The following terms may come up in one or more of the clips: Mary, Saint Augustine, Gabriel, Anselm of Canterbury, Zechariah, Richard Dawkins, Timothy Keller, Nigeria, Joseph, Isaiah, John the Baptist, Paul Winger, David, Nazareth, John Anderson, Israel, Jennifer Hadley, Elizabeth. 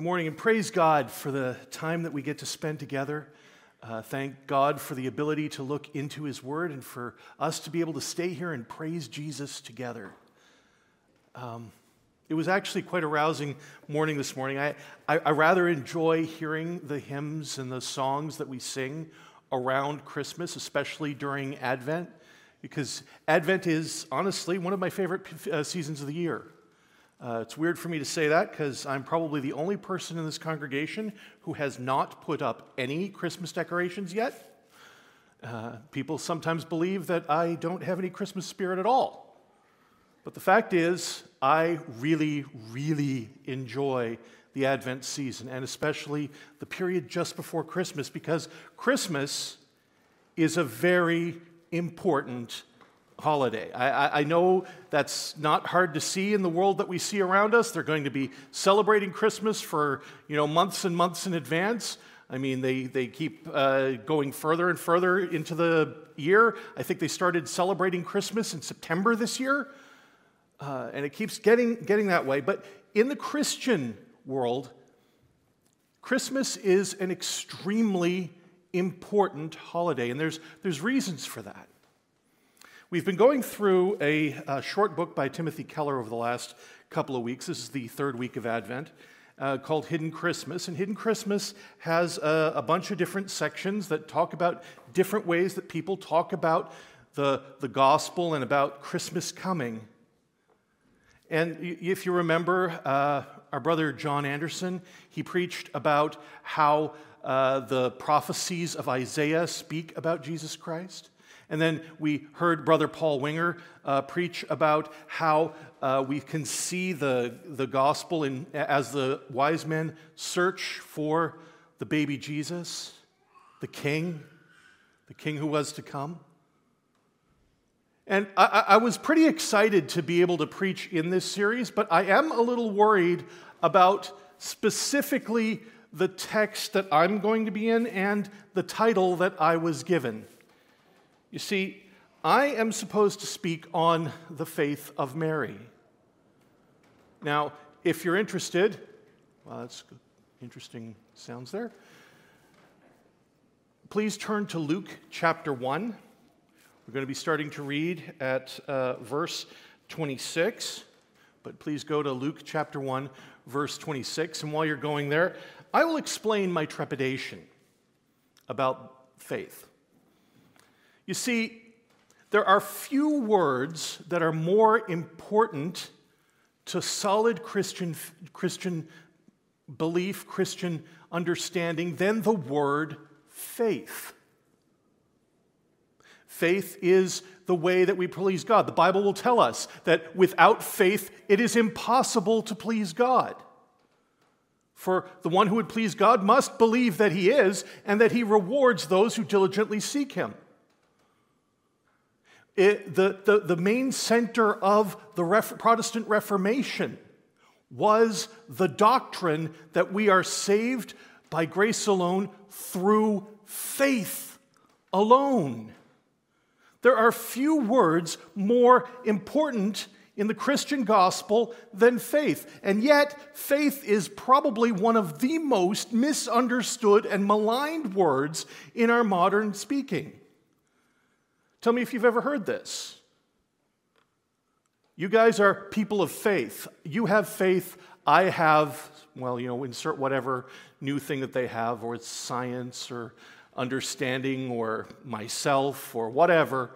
Good morning, and praise God for the time that we get to spend together. Thank God for the ability to look into His Word and for us to be able to stay here and praise Jesus together. It was actually quite a rousing morning this morning. I rather enjoy hearing the hymns and the songs that we sing around Christmas, especially during Advent, because Advent is honestly one of my favorite seasons of the year. It's weird for me to say that because I'm probably the only person in this congregation who has not put up any Christmas decorations yet. People sometimes believe that I don't have any Christmas spirit at all. But the fact is, I really, really enjoy the Advent season, and especially the period just before Christmas, because Christmas is a very important holiday. I know that's not hard to see in the world that we see around us. They're going to be celebrating Christmas for months and months in advance. I mean, they keep going further and further into the year. I think they started celebrating Christmas in September this year, and it keeps getting that way. But in the Christian world, Christmas is an extremely important holiday, and there's reasons for that. We've been going through a short book by Timothy Keller over the last couple of weeks. This is the third week of Advent, called Hidden Christmas. And Hidden Christmas has a bunch of different sections that talk about different ways that people talk about the gospel and about Christmas coming. And if you remember, our brother John Anderson, he preached about how the prophecies of Isaiah speak about Jesus Christ. And then we heard Brother Paul Winger preach about how we can see the gospel as the wise men search for the baby Jesus, the king who was to come. And I was pretty excited to be able to preach in this series, but I am a little worried about specifically the text that I'm going to be in and the title that I was given. You see, I am supposed to speak on the faith of Mary. Now, if you're interested, well, that's interesting sounds there. Please turn to Luke chapter 1. We're going to be starting to read at verse 26, but please go to Luke chapter 1, verse 26. And while you're going there, I will explain my trepidation about faith. You see, there are few words that are more important to solid Christian belief, Christian understanding, than the word faith. Faith is the way that we please God. The Bible will tell us that without faith, it is impossible to please God. For the one who would please God must believe that He is, and that He rewards those who diligently seek Him. The main center of the Protestant Reformation was the doctrine that we are saved by grace alone through faith alone. There are few words more important in the Christian gospel than faith, and yet faith is probably one of the most misunderstood and maligned words in our modern speaking. Tell me if you've ever heard this. You guys are people of faith. You have faith. I have, insert whatever new thing that they have, or it's science or understanding or myself or whatever,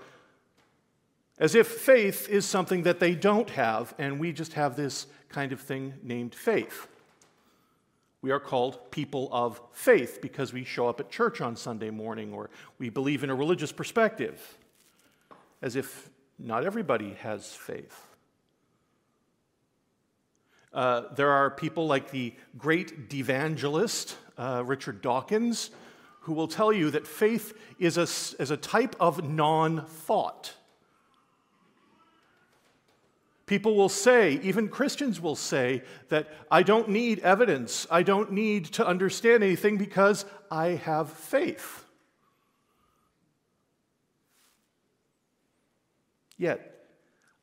as if faith is something that they don't have, and we just have this kind of thing named faith. We are called people of faith because we show up at church on Sunday morning, or we believe in a religious perspective. As if not everybody has faith. There are people like the great evangelist, Richard Dawkins, who will tell you that faith is a type of non-thought. People will say, even Christians will say, that I don't need evidence, I don't need to understand anything because I have faith. Yet,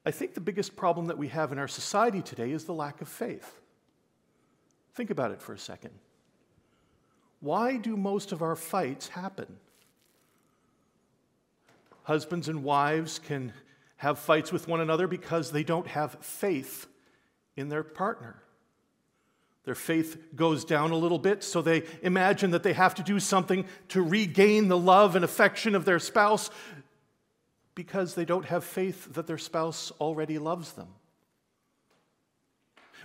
I think the biggest problem that we have in our society today is the lack of faith. Think about it for a second. Why do most of our fights happen? Husbands and wives can have fights with one another because they don't have faith in their partner. Their faith goes down a little bit, so they imagine that they have to do something to regain the love and affection of their spouse because they don't have faith that their spouse already loves them.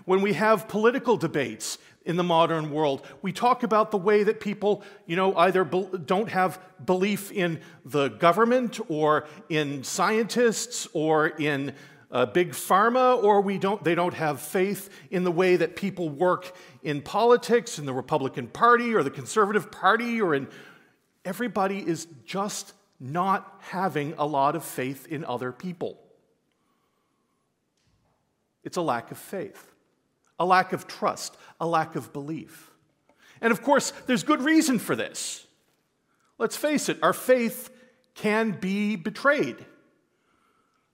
When we have political debates in the modern world, we talk about the way that people, either don't have belief in the government or in scientists or in big pharma, or they don't have faith in the way that people work in politics, in the Republican Party or the Conservative Party, or in everybody is just not having a lot of faith in other people. It's a lack of faith, a lack of trust, a lack of belief. And of course, there's good reason for this. Let's face it, our faith can be betrayed.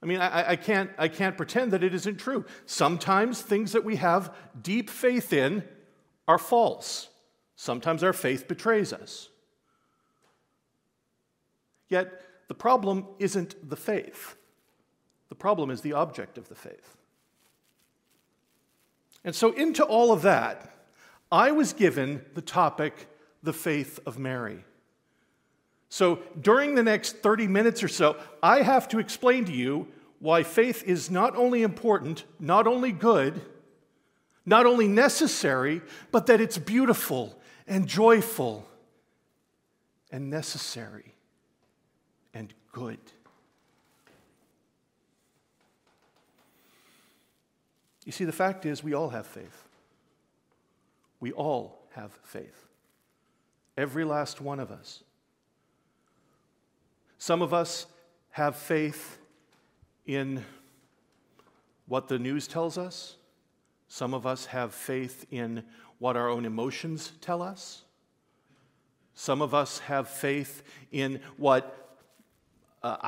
I mean, I can't pretend that it isn't true. Sometimes things that we have deep faith in are false. Sometimes our faith betrays us. Yet the problem isn't the faith. The problem is the object of the faith. And so into all of that, I was given the topic, the faith of Mary. So during the next 30 minutes or so, I have to explain to you why faith is not only important, not only good, not only necessary, but that it's beautiful and joyful and necessary and good. You see, the fact is we all have faith. We all have faith. Every last one of us. Some of us have faith in what the news tells us. Some of us have faith in what our own emotions tell us. Some of us have faith in what,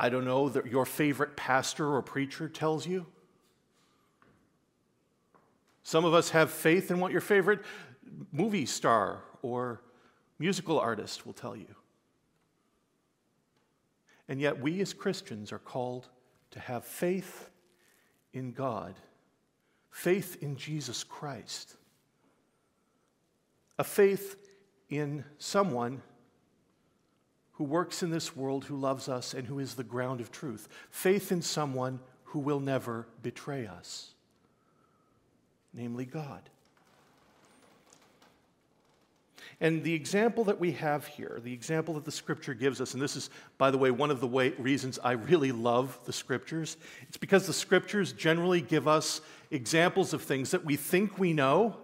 your favorite pastor or preacher tells you. Some of us have faith in what your favorite movie star or musical artist will tell you. And yet we as Christians are called to have faith in God, faith in Jesus Christ, a faith in someone who works in this world, who loves us, and who is the ground of truth, faith in someone who will never betray us, namely God. And the example that we have here, the example that the Scripture gives us, and this is, by the way, one of the reasons I really love the Scriptures. It's because the Scriptures generally give us examples of things that we think we know,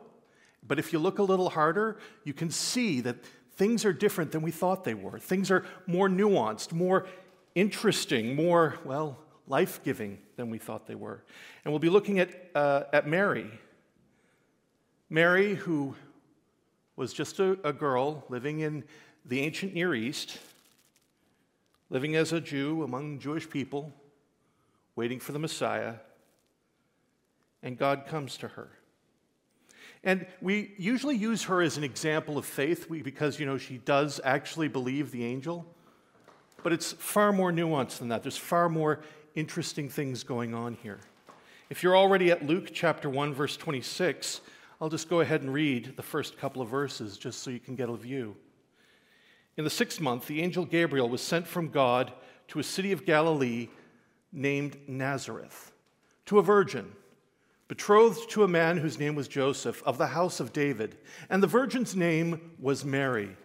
but if you look a little harder, you can see that things are different than we thought they were. Things are more nuanced, more interesting, more, life-giving than we thought they were. And we'll be looking at Mary. Mary, who was just a girl living in the ancient Near East, living as a Jew among Jewish people, waiting for the Messiah, and God comes to her. And we usually use her as an example of faith because, she does actually believe the angel, but it's far more nuanced than that. There's far more interesting things going on here. If you're already at Luke chapter 1, verse 26, I'll just go ahead and read the first couple of verses just so you can get a view. In the 6th month, the angel Gabriel was sent from God to a city of Galilee named Nazareth, to a virgin, betrothed to a man whose name was Joseph, of the house of David. And the virgin's name was Mary.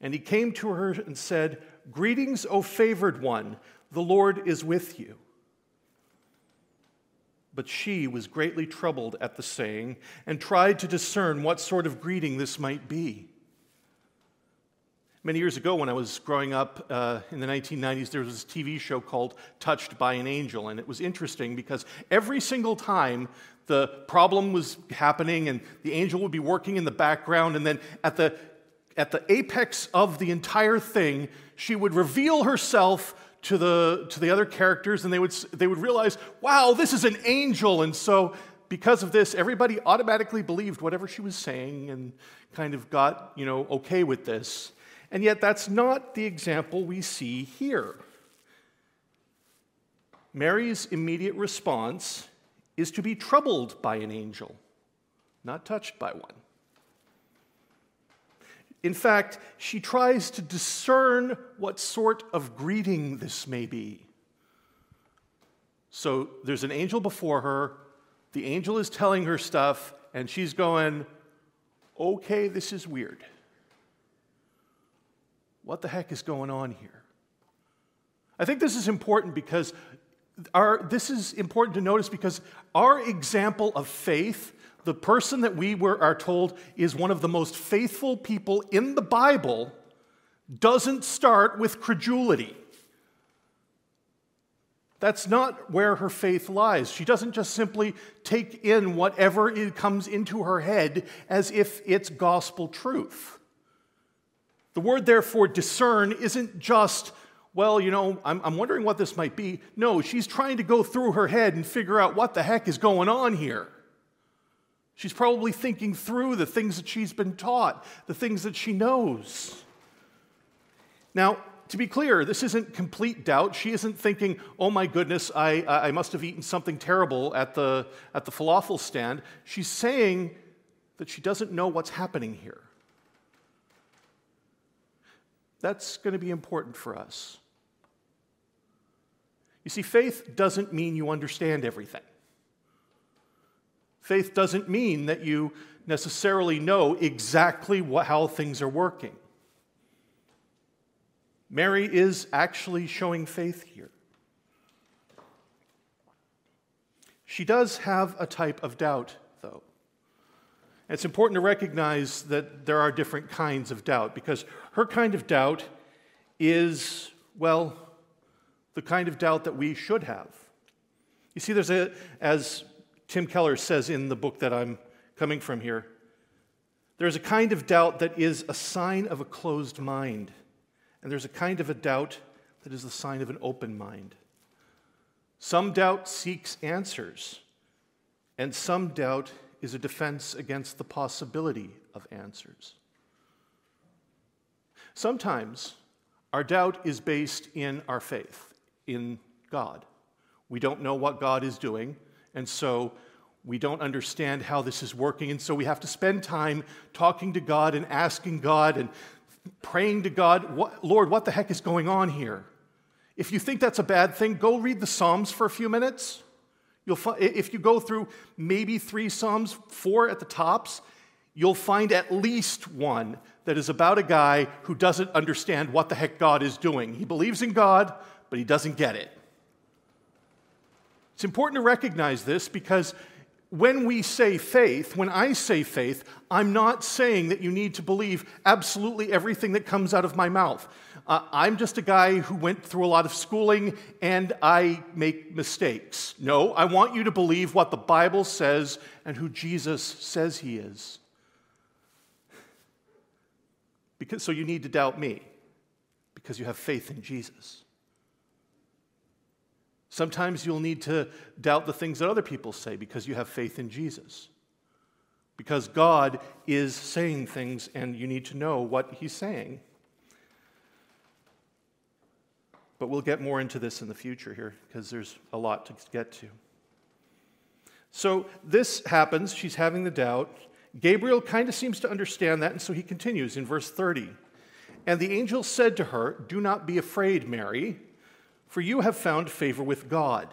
And he came to her and said, "Greetings, O favored one, the Lord is with you." But she was greatly troubled at the saying and tried to discern what sort of greeting this might be. Many years ago when I was growing up in the 1990s, there was this TV show called Touched by an Angel, and it was interesting because every single time the problem was happening and the angel would be working in the background, and then at the apex of the entire thing, she would reveal herself to the other characters, and they would realize, wow, this is an angel. And so because of this, everybody automatically believed whatever she was saying and kind of got, okay with this. And yet that's not the example we see here. Mary's immediate response is to be troubled by an angel, not touched by one. In fact, she tries to discern what sort of greeting this may be. So there's an angel before her, the angel is telling her stuff, and she's going, okay, this is weird. What the heck is going on here? I think this is important because this is important to notice because our example of faith, the person that we are told is one of the most faithful people in the Bible, doesn't start with credulity. That's not where her faith lies. She doesn't just simply take in whatever it comes into her head as if it's gospel truth. The word, therefore, discern isn't just, well, I'm wondering what this might be. No, she's trying to go through her head and figure out what the heck is going on here. She's probably thinking through the things that she's been taught, the things that she knows. Now, to be clear, this isn't complete doubt. She isn't thinking, oh my goodness, I must have eaten something terrible at the falafel stand. She's saying that she doesn't know what's happening here. That's going to be important for us. You see, faith doesn't mean you understand everything. Faith doesn't mean that you necessarily know exactly how things are working. Mary is actually showing faith here. She does have a type of doubt, though. It's important to recognize that there are different kinds of doubt, because her kind of doubt is, well, the kind of doubt that we should have. You see, there's as Tim Keller says in the book that I'm coming from here, there's a kind of doubt that is a sign of a closed mind, and there's a kind of a doubt that is the sign of an open mind. Some doubt seeks answers, and some doubt is a defense against the possibility of answers. Sometimes our doubt is based in our faith, in God. We don't know what God is doing, and so we don't understand how this is working, and so we have to spend time talking to God and asking God and praying to God, Lord, what the heck is going on here? If you think that's a bad thing, go read the Psalms for a few minutes. You'll find, if you go through maybe 3 Psalms, 4 at the tops, you'll find at least one that is about a guy who doesn't understand what the heck God is doing. He believes in God, but he doesn't get it. It's important to recognize this because when we say faith, when I say faith, I'm not saying that you need to believe absolutely everything that comes out of my mouth. I'm just a guy who went through a lot of schooling and I make mistakes. No, I want you to believe what the Bible says and who Jesus says he is. So you need to doubt me because you have faith in Jesus. Sometimes you'll need to doubt the things that other people say because you have faith in Jesus. Because God is saying things and you need to know what he's saying. But we'll get more into this in the future here because there's a lot to get to. So this happens. She's having the doubt. Gabriel kind of seems to understand that, and so he continues in verse 30. And the angel said to her, "Do not be afraid, Mary, for you have found favor with God.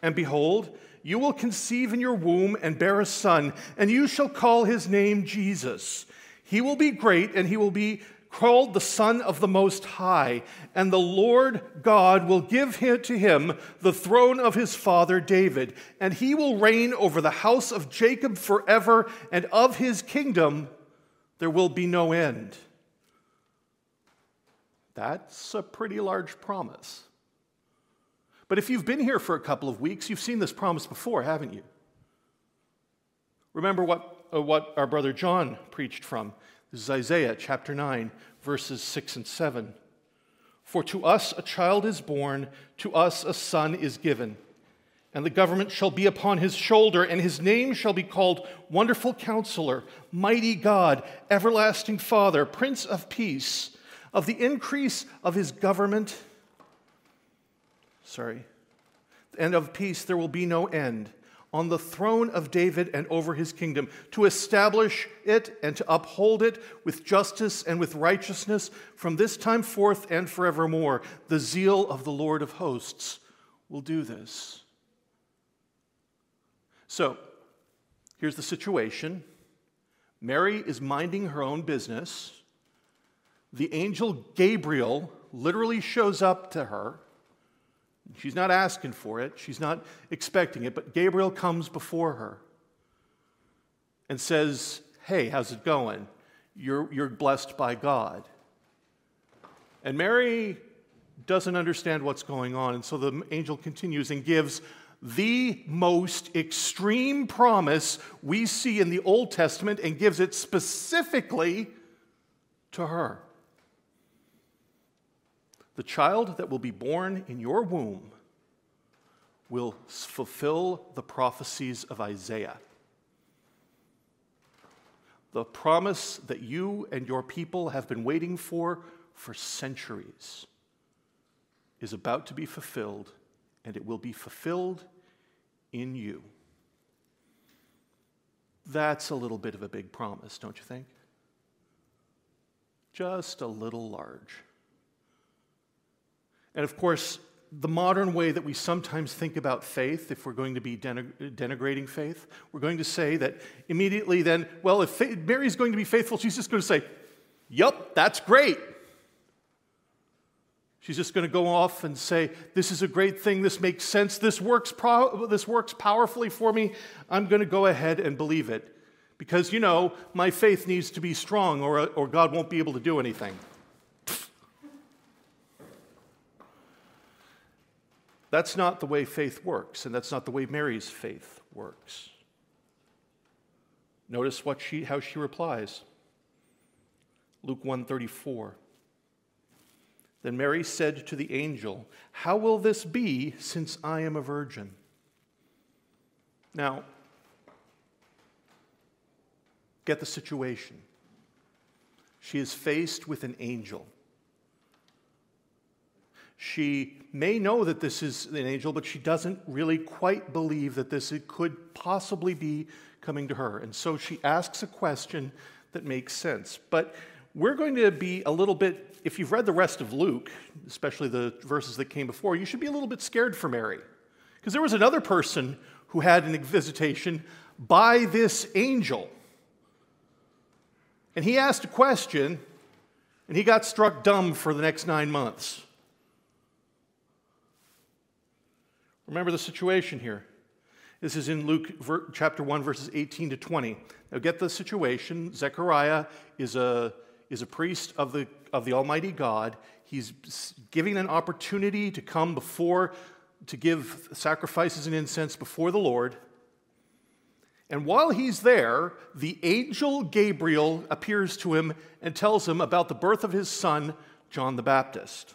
And behold, you will conceive in your womb and bear a son, and you shall call his name Jesus. He will be great, and he will be called the Son of the Most High, and the Lord God will give to him the throne of his father David, and he will reign over the house of Jacob forever, and of his kingdom there will be no end." That's a pretty large promise. But if you've been here for a couple of weeks, you've seen this promise before, haven't you? Remember what our brother John preached from. This is Isaiah chapter 9, verses 6 and 7. "For to us a child is born, to us a son is given, and the government shall be upon his shoulder, and his name shall be called Wonderful Counselor, Mighty God, Everlasting Father, Prince of Peace. Of the increase of his government, and of peace there will be no end, on the throne of David and over his kingdom, to establish it and to uphold it with justice and with righteousness from this time forth and forevermore. The zeal of the Lord of hosts will do this. So, here's the situation. Mary is minding her own business. The angel Gabriel literally shows up to her. She's not asking for it. She's not expecting it. But Gabriel comes before her and says, hey, how's it going? You're blessed by God. And Mary doesn't understand what's going on. And so the angel continues and gives the most extreme promise we see in the Old Testament and gives it specifically to her. The child that will be born in your womb will fulfill the prophecies of Isaiah. The promise that you and your people have been waiting for centuries is about to be fulfilled, and it will be fulfilled in you. That's a little bit of a big promise, don't you think? Just a little large. And of course, the modern way that we sometimes think about faith, if we're going to be denigrating faith, we're going to say that immediately then, well, if Mary's going to be faithful, she's just going to say, yup, that's great. She's just going to go off and say, this is a great thing, this makes sense, this works powerfully for me, I'm going to go ahead and believe it. Because, you know, my faith needs to be strong or God won't be able to do anything. That's not the way faith works, and that's not the way Mary's faith works. Notice how she replies. Luke 1:34. Then Mary said to the angel, "How will this be, since I am a virgin?" Now, get the situation. She is faced with an angel. She may know that this is an angel, but she doesn't really quite believe that it could possibly be coming to her. And so she asks a question that makes sense. But we're going to be a little bit, if you've read the rest of Luke, especially the verses that came before, you should be a little bit scared for Mary. Because there was another person who had a visitation by this angel. And he asked a question, and he got struck dumb for the next 9 months. Remember the situation here. This is in Luke chapter 1, verses 18 to 20. Now get the situation. Zechariah is a priest of the Almighty God. He's giving an opportunity to come before, to give sacrifices and incense before the Lord. And while he's there, the angel Gabriel appears to him and tells him about the birth of his son, John the Baptist.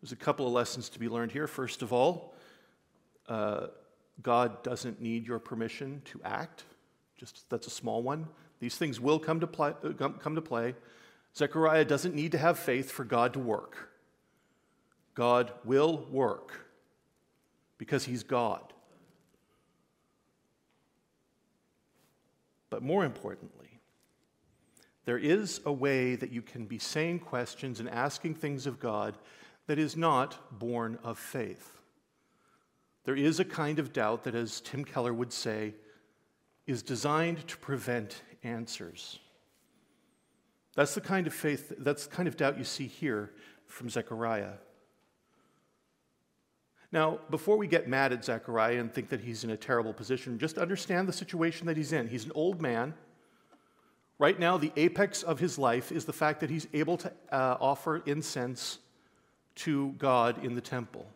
There's a couple of lessons to be learned here. First of all, God doesn't need your permission to act. Just that's a small one. These things will come to play. Zechariah doesn't need to have faith for God to work. God will work because he's God. But more importantly, there is a way that you can be saying questions and asking things of God that is not born of faith. There is a kind of doubt that, as Tim Keller would say, is designed to prevent answers. That's the kind of faith, that's the kind of doubt you see here from Zechariah. Now, before we get mad at Zechariah and think that he's in a terrible position, just understand the situation that he's in. He's an old man. Right now, the apex of his life is the fact that he's able to offer incense to God in the temple.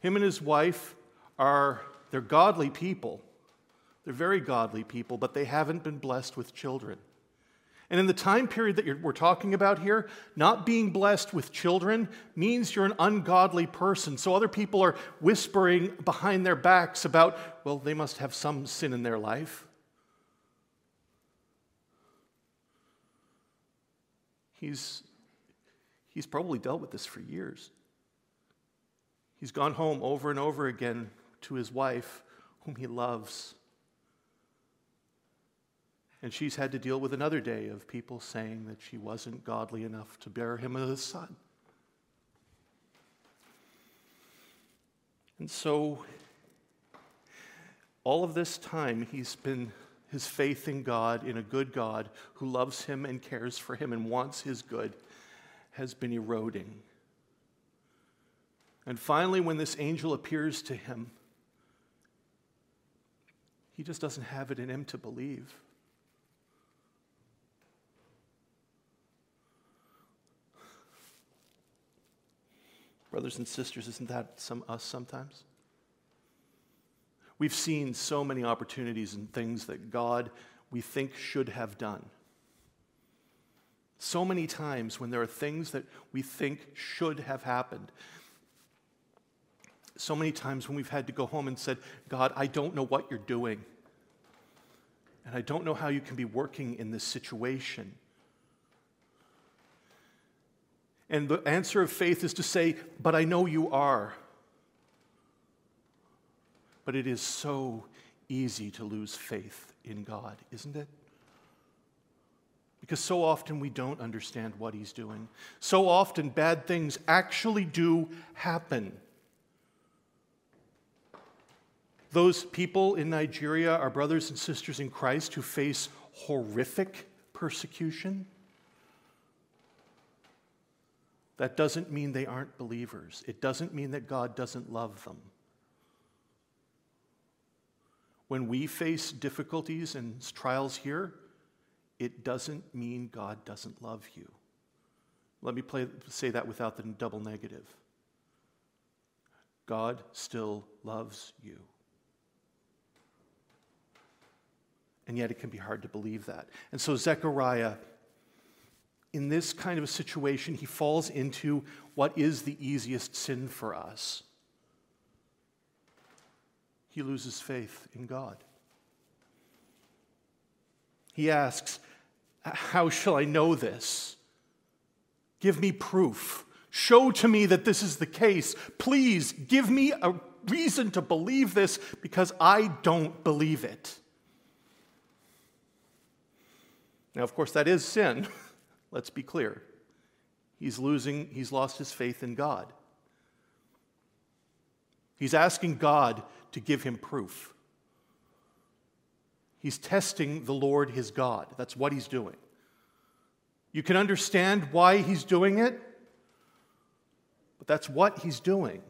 Him and his wife they're godly people. They're very godly people, but they haven't been blessed with children. And in the time period that we're talking about here, not being blessed with children means you're an ungodly person. So other people are whispering behind their backs about, well, they must have some sin in their life. He's probably dealt with this for years. He's gone home over and over again to his wife, whom he loves. And she's had to deal with another day of people saying that she wasn't godly enough to bear him a son. And so, all of this time, his faith in God, in a good God who loves him and cares for him and wants his good, has been eroding. And finally, when this angel appears to him, he just doesn't have it in him to believe. Brothers and sisters, isn't that us sometimes? We've seen so many opportunities and things that God, we think, should have done. So many times when there are things that we think should have happened. So many times when we've had to go home and said, God, I don't know what you're doing. And I don't know how you can be working in this situation. And the answer of faith is to say, but I know you are. But it is so easy to lose faith in God, isn't it? Because so often we don't understand what he's doing. So often bad things actually do happen. Those people in Nigeria are brothers and sisters in Christ who face horrific persecution. That doesn't mean they aren't believers. It doesn't mean that God doesn't love them. When we face difficulties and trials here, it doesn't mean God doesn't love you. Let me say that without the double negative. God still loves you. And yet it can be hard to believe that. And so Zechariah, in this kind of a situation, he falls into what is the easiest sin for us. He loses faith in God. He asks, how shall I know this? Give me proof. Show to me that this is the case. Please give me a reason to believe this, because I don't believe it. Now, of course, that is sin. Let's be clear. He's lost his faith in God. He's asking God to give him proof. He's testing the Lord his God. That's what he's doing. You can understand why he's doing it, but that's what he's doing.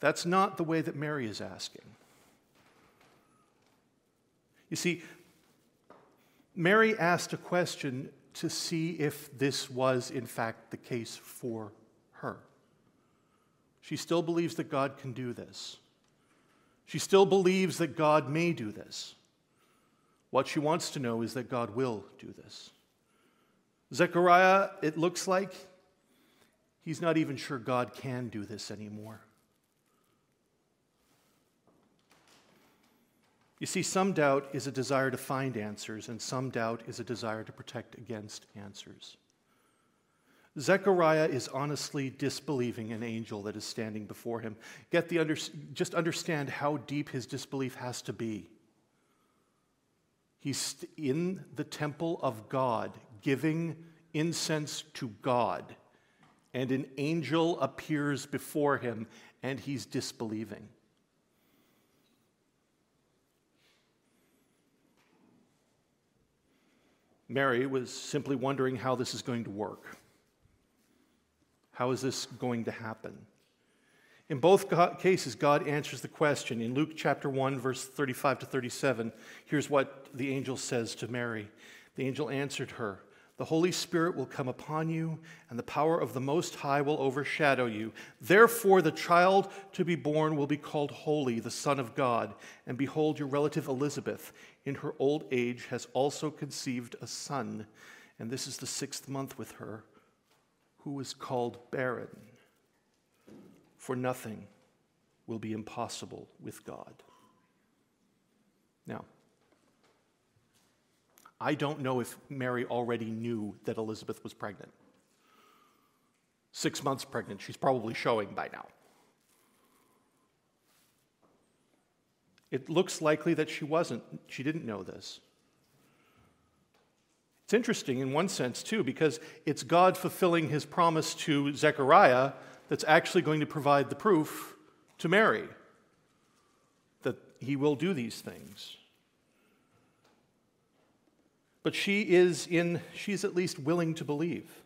That's not the way that Mary is asking. You see, Mary asked a question to see if this was, in fact, the case for her. She still believes that God can do this. She still believes that God may do this. What she wants to know is that God will do this. Zechariah, it looks like, he's not even sure God can do this anymore. You see, some doubt is a desire to find answers, and some doubt is a desire to protect against answers. Zechariah is honestly disbelieving an angel that is standing before him. Just understand how deep his disbelief has to be. He's in the temple of God, giving incense to God, and an angel appears before him, and he's disbelieving. Mary was simply wondering how this is going to work. How is this going to happen? In both cases, God answers the question. In Luke chapter 1, verse 35 to 37, here's what the angel says to Mary. The angel answered her, "The Holy Spirit will come upon you, and the power of the Most High will overshadow you. Therefore, the child to be born will be called Holy, the Son of God. And behold, your relative Elizabeth, in her old age, has also conceived a son. And this is the 6th month with her, who is called barren. For nothing will be impossible with God." Now, I don't know if Mary already knew that Elizabeth was pregnant. 6 months pregnant, she's probably showing by now. It looks likely that she wasn't. She didn't know this. It's interesting in one sense, too, because it's God fulfilling his promise to Zechariah that's actually going to provide the proof to Mary that he will do these things. But she's at least willing to believe.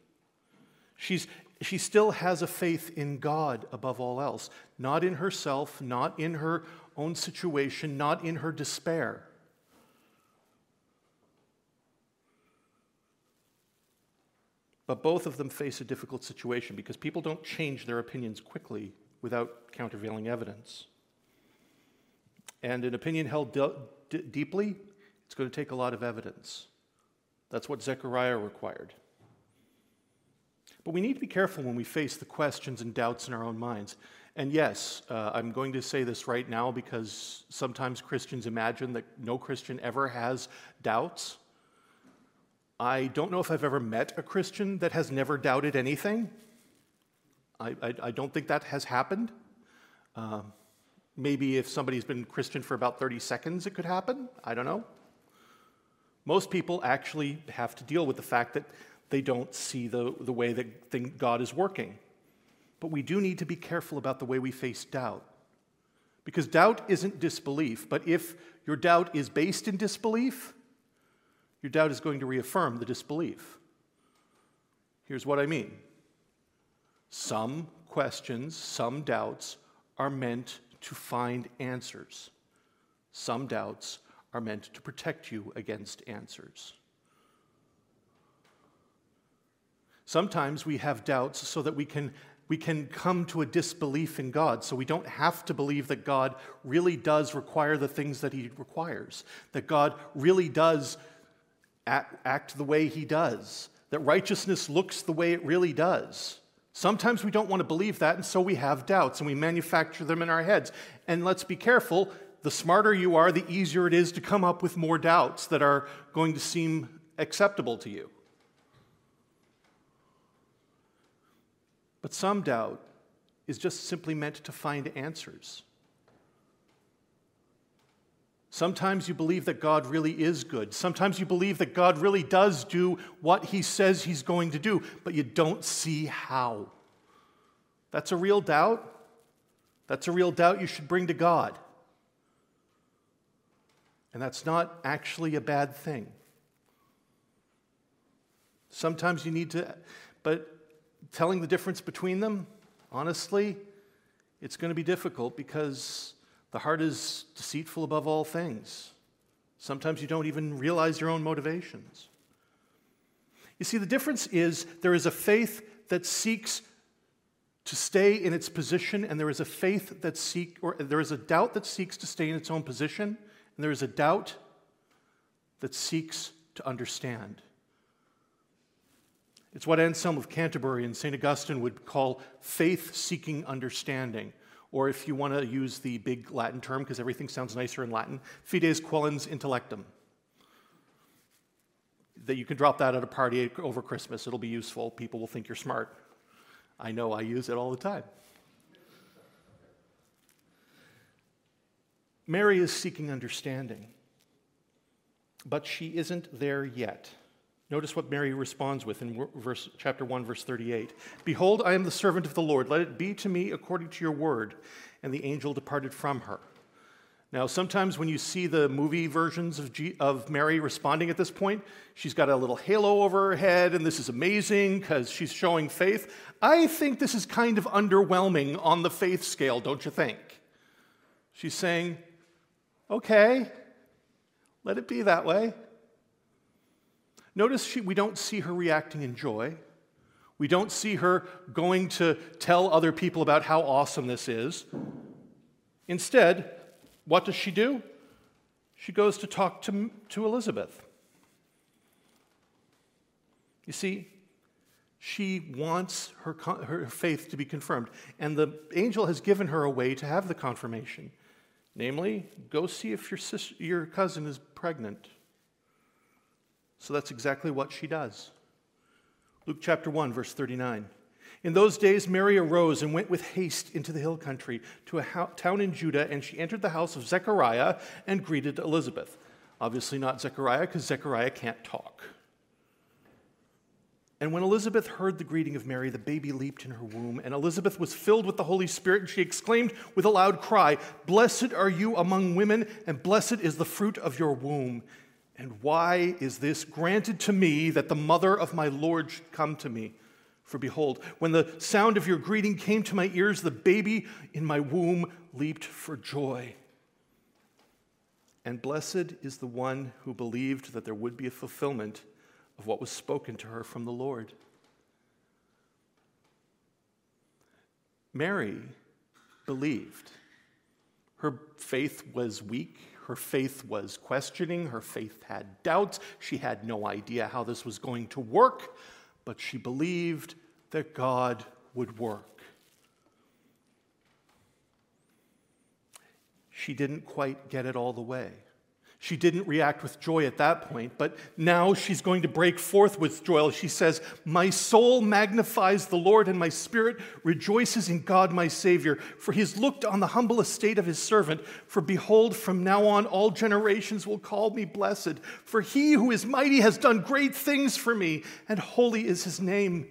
She still has a faith in God above all else, not in herself, not in her own situation, not in her despair. But both of them face a difficult situation because people don't change their opinions quickly without countervailing evidence. And an opinion held deeply, it's going to take a lot of evidence. That's what Zechariah required. But we need to be careful when we face the questions and doubts in our own minds. And yes, I'm going to say this right now because sometimes Christians imagine that no Christian ever has doubts. I don't know if I've ever met a Christian that has never doubted anything. I don't think that has happened. Maybe if somebody's been Christian for about 30 seconds, it could happen. I don't know. Most people actually have to deal with the fact that they don't see the way that God is working. But we do need to be careful about the way we face doubt. Because doubt isn't disbelief, but if your doubt is based in disbelief, your doubt is going to reaffirm the disbelief. Here's what I mean. Some questions, some doubts are meant to find answers. Some doubts are meant to protect you against answers. Sometimes we have doubts so that we can come to a disbelief in God, so we don't have to believe that God really does require the things that he requires, that God really does act the way he does, that righteousness looks the way it really does. Sometimes we don't want to believe that, and so we have doubts, and we manufacture them in our heads. And let's be careful. The smarter you are, the easier it is to come up with more doubts that are going to seem acceptable to you. But some doubt is just simply meant to find answers. Sometimes you believe that God really is good. Sometimes you believe that God really does do what he says he's going to do, but you don't see how. That's a real doubt. That's a real doubt you should bring to God. And that's not actually a bad thing. Sometimes you need to, but telling the difference between them, honestly, it's going to be difficult because the heart is deceitful above all things. Sometimes you don't even realize your own motivations. You see, the difference is there is a faith that seeks to stay in its position, and there is a faith that there is a doubt that seeks to stay in its own position. And there is a doubt that seeks to understand. It's what Anselm of Canterbury and Saint Augustine would call faith seeking understanding. Or if you want to use the big Latin term, because everything sounds nicer in Latin, fides quellens intellectum. That you can drop that at a party over Christmas. It'll be useful. People will think you're smart. I know, I use it all the time. Mary is seeking understanding, but she isn't there yet. Notice what Mary responds with in chapter 1, verse 38. "Behold, I am the servant of the Lord. Let it be to me according to your word." And the angel departed from her. Now, sometimes when you see the movie versions of Mary responding at this point, she's got a little halo over her head, and this is amazing because she's showing faith. I think this is kind of underwhelming on the faith scale, don't you think? She's saying, okay, let it be that way. Notice we don't see her reacting in joy. We don't see her going to tell other people about how awesome this is. Instead, what does she do? She goes to talk to Elizabeth. You see, she wants her faith to be confirmed, and the angel has given her a way to have the confirmation. Namely, go see if your cousin is pregnant. So that's exactly what she does. Luke chapter 1, verse 39. In those days, Mary arose and went with haste into the hill country to a town in Judah, and she entered the house of Zechariah and greeted Elizabeth. Obviously not Zechariah, because Zechariah can't talk. And when Elizabeth heard the greeting of Mary, the baby leaped in her womb, and Elizabeth was filled with the Holy Spirit, and she exclaimed with a loud cry, "Blessed are you among women, and blessed is the fruit of your womb. And why is this granted to me, that the mother of my Lord should come to me? For behold, when the sound of your greeting came to my ears, the baby in my womb leaped for joy. And blessed is the one who believed that there would be a fulfillment of what was spoken to her from the Lord." Mary believed. Her faith was weak. Her faith was questioning. Her faith had doubts. She had no idea how this was going to work. But she believed that God would work. She didn't quite get it all the way. She didn't react with joy at that point, but now she's going to break forth with joy. She says, "My soul magnifies the Lord, and my spirit rejoices in God my Savior, for he has looked on the humble estate of his servant. For behold, from now on all generations will call me blessed. For he who is mighty has done great things for me, and holy is his name.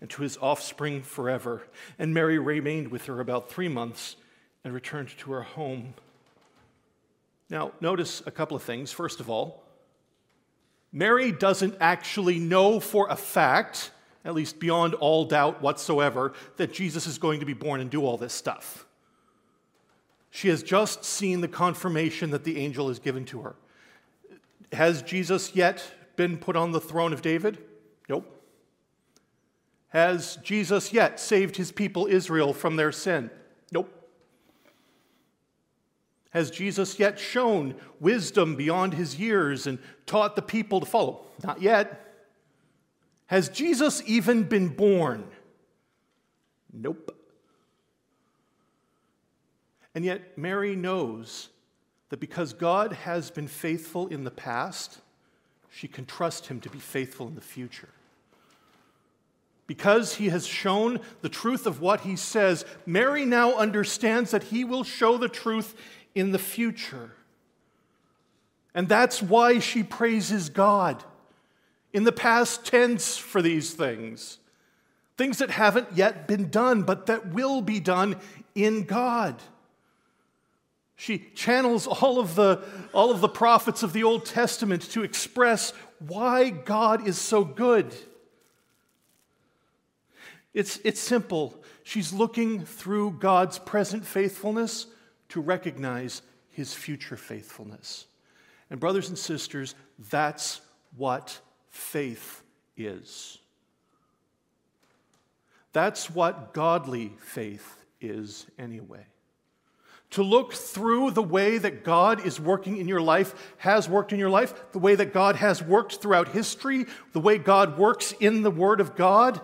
and to his offspring forever." And Mary remained with her about 3 months and returned to her home. Now, notice a couple of things. First of all, Mary doesn't actually know for a fact, at least beyond all doubt whatsoever, that Jesus is going to be born and do all this stuff. She has just seen the confirmation that the angel has given to her. Has Jesus yet been put on the throne of David? Nope. Has Jesus yet saved his people Israel from their sin? Nope. Has Jesus yet shown wisdom beyond his years and taught the people to follow? Not yet. Has Jesus even been born? Nope. And yet Mary knows that because God has been faithful in the past, she can trust him to be faithful in the future. Because he has shown the truth of what he says, Mary now understands that he will show the truth in the future. And that's why she praises God in the past tense for these things. Things that haven't yet been done, but that will be done in God. She channels all of the prophets of the Old Testament to express why God is so good. It's simple. She's looking through God's present faithfulness to recognize his future faithfulness. And brothers and sisters, that's what faith is. That's what godly faith is anyway. To look through the way that God is working in your life, has worked in your life, the way that God has worked throughout history, the way God works in the Word of God,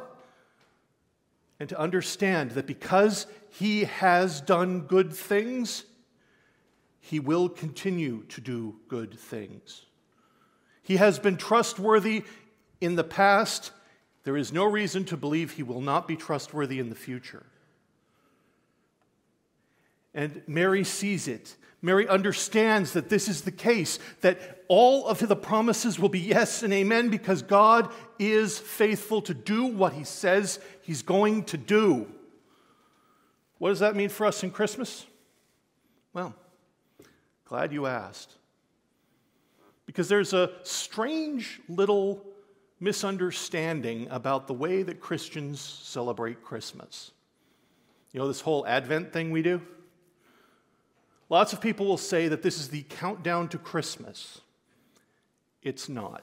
and to understand that because he has done good things, he will continue to do good things. He has been trustworthy in the past. There is no reason to believe he will not be trustworthy in the future. And Mary sees it. Mary understands that this is the case, that all of the promises will be yes and amen because God is faithful to do what he says he's going to do. What does that mean for us in Christmas? Well, glad you asked. Because there's a strange little misunderstanding about the way that Christians celebrate Christmas. You know, this whole Advent thing we do? Lots of people will say that this is the countdown to Christmas. It's not.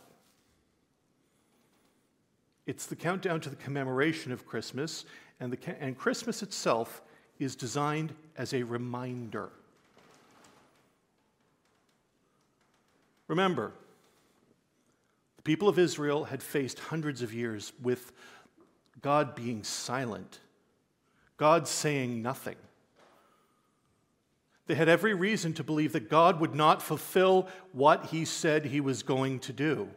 It's the countdown to the commemoration of Christmas, and Christmas itself is designed as a reminder. Remember, the people of Israel had faced hundreds of years with God being silent, God saying nothing. They had every reason to believe that God would not fulfill what he said he was going to do.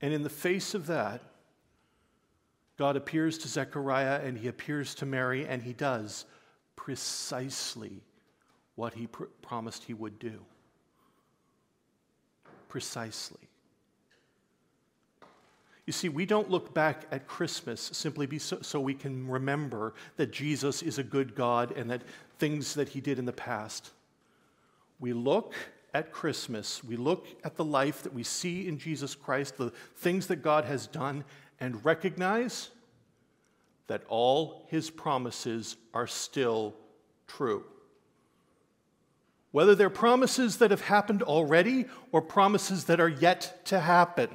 And in the face of that, God appears to Zechariah and he appears to Mary, and he does precisely what he promised he would do. Precisely. You see, we don't look back at Christmas simply so we can remember that Jesus is a good God and that things that he did in the past. We look at Christmas, we look at the life that we see in Jesus Christ, the things that God has done, and recognize that all his promises are still true. Whether they're promises that have happened already or promises that are yet to happen.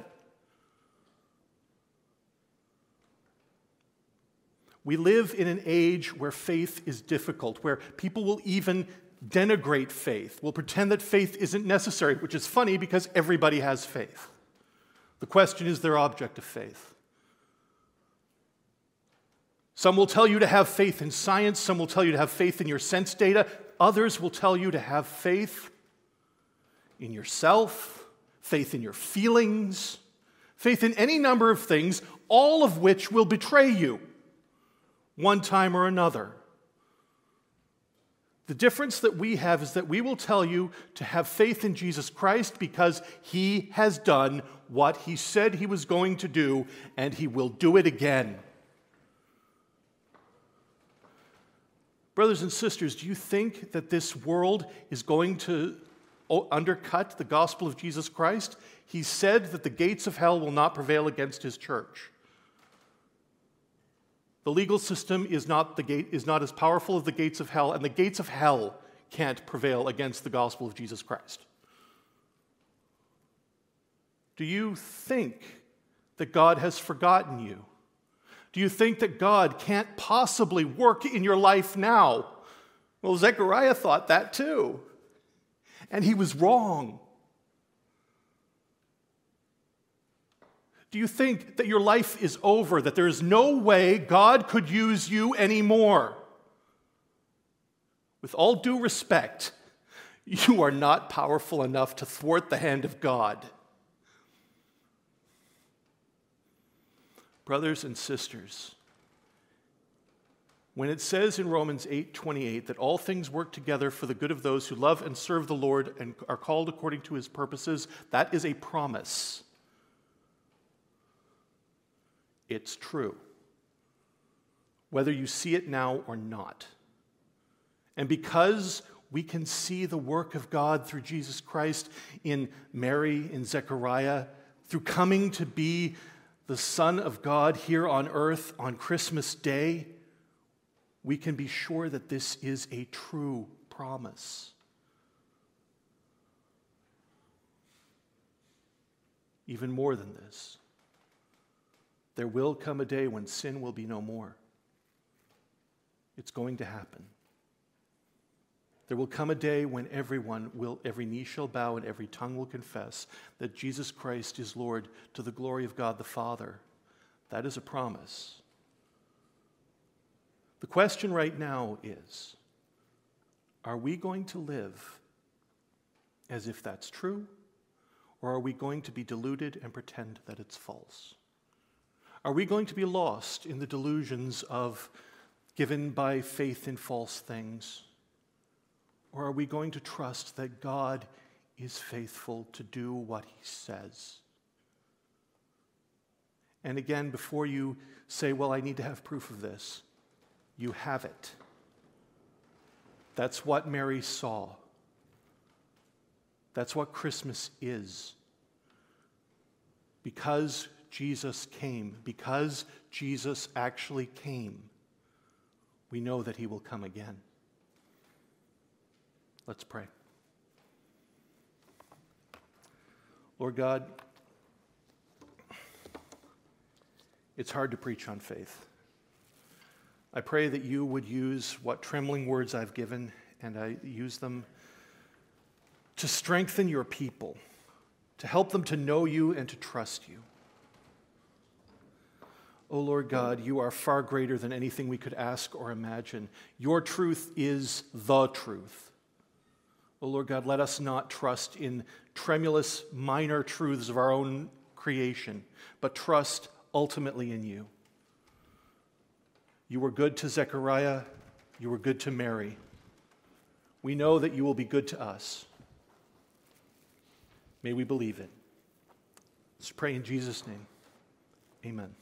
We live in an age where faith is difficult, where people will even denigrate faith, will pretend that faith isn't necessary, which is funny because everybody has faith. The question is their object of faith. Some will tell you to have faith in science, some will tell you to have faith in your sense data, others will tell you to have faith in yourself, faith in your feelings, faith in any number of things, all of which will betray you. One time or another. The difference that we have is that we will tell you to have faith in Jesus Christ because he has done what he said he was going to do, and he will do it again. Brothers and sisters, do you think that this world is going to undercut the gospel of Jesus Christ? He said that the gates of hell will not prevail against his church. The legal system is not as powerful as the gates of hell, and the gates of hell can't prevail against the gospel of Jesus Christ. Do you think that God has forgotten you? Do you think that God can't possibly work in your life now? Well, Zechariah thought that too, and he was wrong. Do you think that your life is over, that there is no way God could use you anymore? With all due respect, you are not powerful enough to thwart the hand of God. Brothers and sisters, when it says in Romans 8:28 that all things work together for the good of those who love and serve the Lord and are called according to his purposes, that is a promise. It's true, whether you see it now or not. And because we can see the work of God through Jesus Christ in Mary, in Zechariah, through coming to be the Son of God here on earth on Christmas Day, we can be sure that this is a true promise. Even more than this. There will come a day when sin will be no more. It's going to happen. There will come a day when every knee shall bow and every tongue will confess that Jesus Christ is Lord to the glory of God the Father. That is a promise. The question right now is, are we going to live as if that's true, or are we going to be deluded and pretend that it's false? Are we going to be lost in the delusions of given by faith in false things? Or are we going to trust that God is faithful to do what he says? And again, before you say, well, I need to have proof of this, you have it. That's what Mary saw. That's what Christmas is. Because Jesus came, because Jesus actually came, we know that he will come again. Let's pray. Lord God, it's hard to preach on faith. I pray that you would use what trembling words I've given, and I use them to strengthen your people, to help them to know you and to trust you. Oh, Lord God, you are far greater than anything we could ask or imagine. Your truth is the truth. Oh, Lord God, let us not trust in tremulous minor truths of our own creation, but trust ultimately in you. You were good to Zechariah. You were good to Mary. We know that you will be good to us. May we believe it. Let's pray in Jesus' name. Amen.